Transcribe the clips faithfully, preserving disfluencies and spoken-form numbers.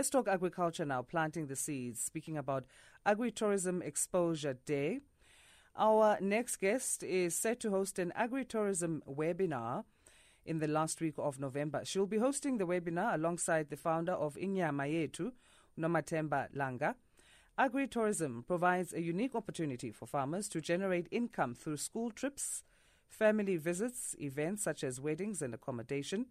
Let's talk agriculture now, planting the seeds, speaking about Agritourism Exposure Day. Our next guest is set to host an agritourism webinar in the last week of November. She'll be hosting the webinar alongside the founder of Inyama Yethu, Nomathemba Langa. Agritourism provides a unique opportunity for farmers to generate income through school trips, family visits, events such as weddings and accommodation.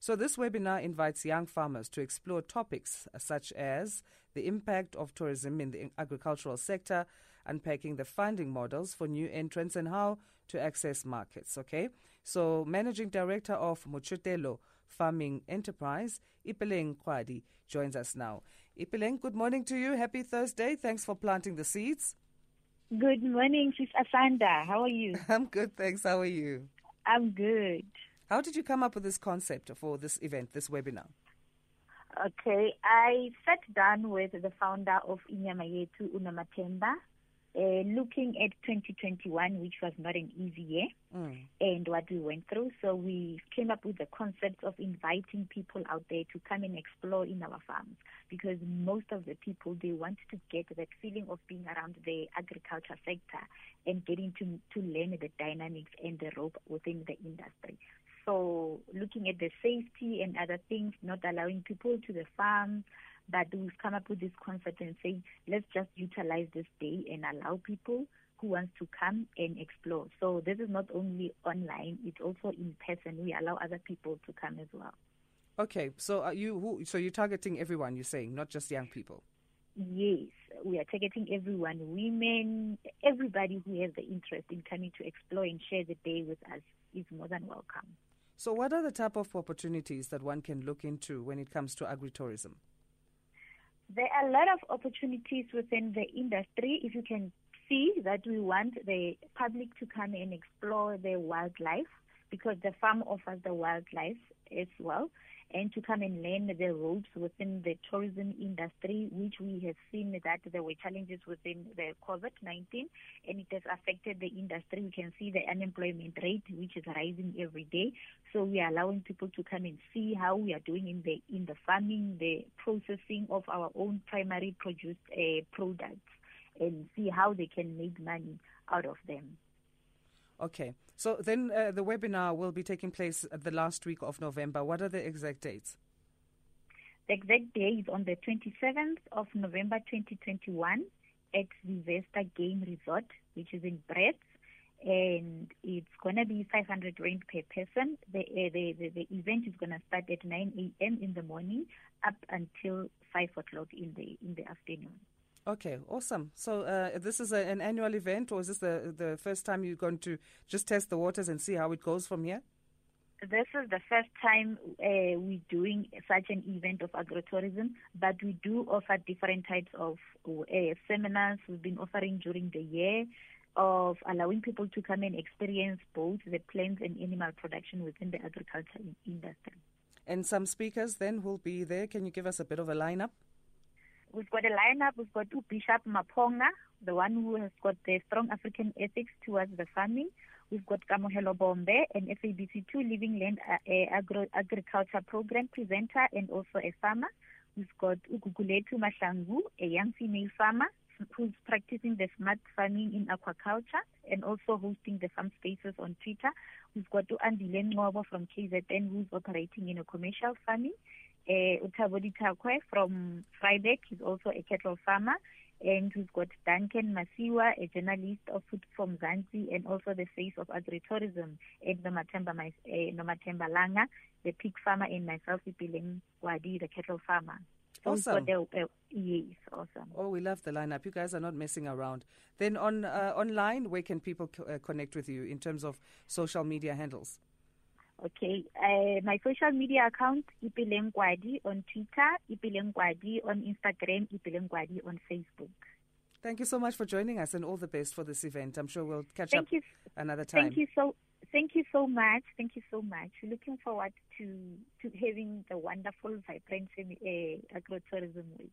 So this webinar invites young farmers to explore topics such as the impact of tourism in the agricultural sector, unpacking the funding models for new entrants and how to access markets. Okay, so Managing Director of Motshotelo Farming Enterprise, Ipeleng Kwadi, joins us now. Ipeleng, good morning to you. Happy Thursday. Thanks for planting the seeds. Good morning, Chief Asanda. How are you? I'm good, thanks. How are you? I'm good. How did you come up with this concept for this event, this webinar? Okay, I sat down with the founder of Inyama Yethu, Nomathemba, uh, looking at twenty twenty-one, which was not an easy year, mm. and what we went through. So we came up with the concept of inviting people out there to come and explore in our farms, because most of the people, they want to get that feeling of being around the agriculture sector and getting to, to learn the dynamics and the rope within the industry. So looking at the safety and other things, not allowing people to the farm, but we've come up with this concept and say, let's just utilize this day and allow people who wants to come and explore. So this is not only online, it's also in person. We allow other people to come as well. Okay, so are you who, so you're targeting everyone, you're saying, not just young people? Yes, we are targeting everyone, women, everybody who has the interest in coming to explore and share the day with us is more than welcome. So what are the type of opportunities that one can look into when it comes to agritourism? There are a lot of opportunities within the industry. If you can see that we want the public to come and explore their wildlife, because the farm offers the wildlife as well, and to come and learn the ropes within the tourism industry, which we have seen that there were challenges within the COVID nineteen, and it has affected the industry. We can see the unemployment rate, which is rising every day. So we are allowing people to come and see how we are doing in the in the farming, the processing of our own primary produced uh, products, and see how they can make money out of them. Okay, so then uh, the webinar will be taking place the last week of November. What are the exact dates? The exact day is on the twenty-seventh of November twenty twenty-one at the Vesta Game Resort, which is in Bretz, and it's going to be five hundred rand per person. The, uh, the, the, the event is going to start at nine a.m. in the morning up until five o'clock in the, in the afternoon. Okay, awesome. So uh, this is a, an annual event, or is this the, the first time you're going to just test the waters and see how it goes from here? This is the first time uh, we're doing such an event of agrotourism, but we do offer different types of uh, seminars we've been offering during the year, of allowing people to come and experience both the plants and animal production within the agriculture industry. And some speakers then will be there. Can you give us a bit of a lineup? We've got a lineup. We've got Bishop Maponga, the one who has got the strong African ethics towards the farming. We've got Kamohelo Bombe, an F A B C two Living Land Agro Agriculture Program presenter and also a farmer. We've got Uguguletu Mashangu, a young female farmer who's practicing the smart farming in aquaculture and also hosting the farm spaces on Twitter. We've got Andile Ngoabo from K Z N, who's operating in a commercial farming. Utabodita uh, Kwe from Freiburg is also a cattle farmer, and we've got Duncan Masiwa, a journalist of food from Zanzi and also the face of agritourism, and Nomathemba, my, uh, Nomathemba Langa, the pig farmer, and myself, Ipeleng Kwadi, the cattle farmer. So awesome. The, uh, yes, awesome. Oh, we love the lineup. You guys are not messing around. Then on uh, online, where can people co- uh, connect with you in terms of social media handles? Okay, uh, my social media account, Ipeleng Kwadi on Twitter, Ipeleng Kwadi on Instagram, Ipeleng Kwadi on Facebook. Thank you so much for joining us, and all the best for this event. I'm sure we'll catch thank up you, another time. Thank you so, thank you so much. Thank you so much. We're looking forward to to having the wonderful, vibrant uh, Agrotourism Week.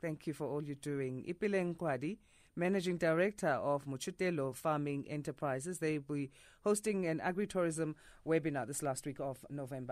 Thank you for all you're doing. Ipeleng Kwadi, Managing Director of Motshotelo Farming Enterprises. They'll be hosting an agritourism webinar this last week of November.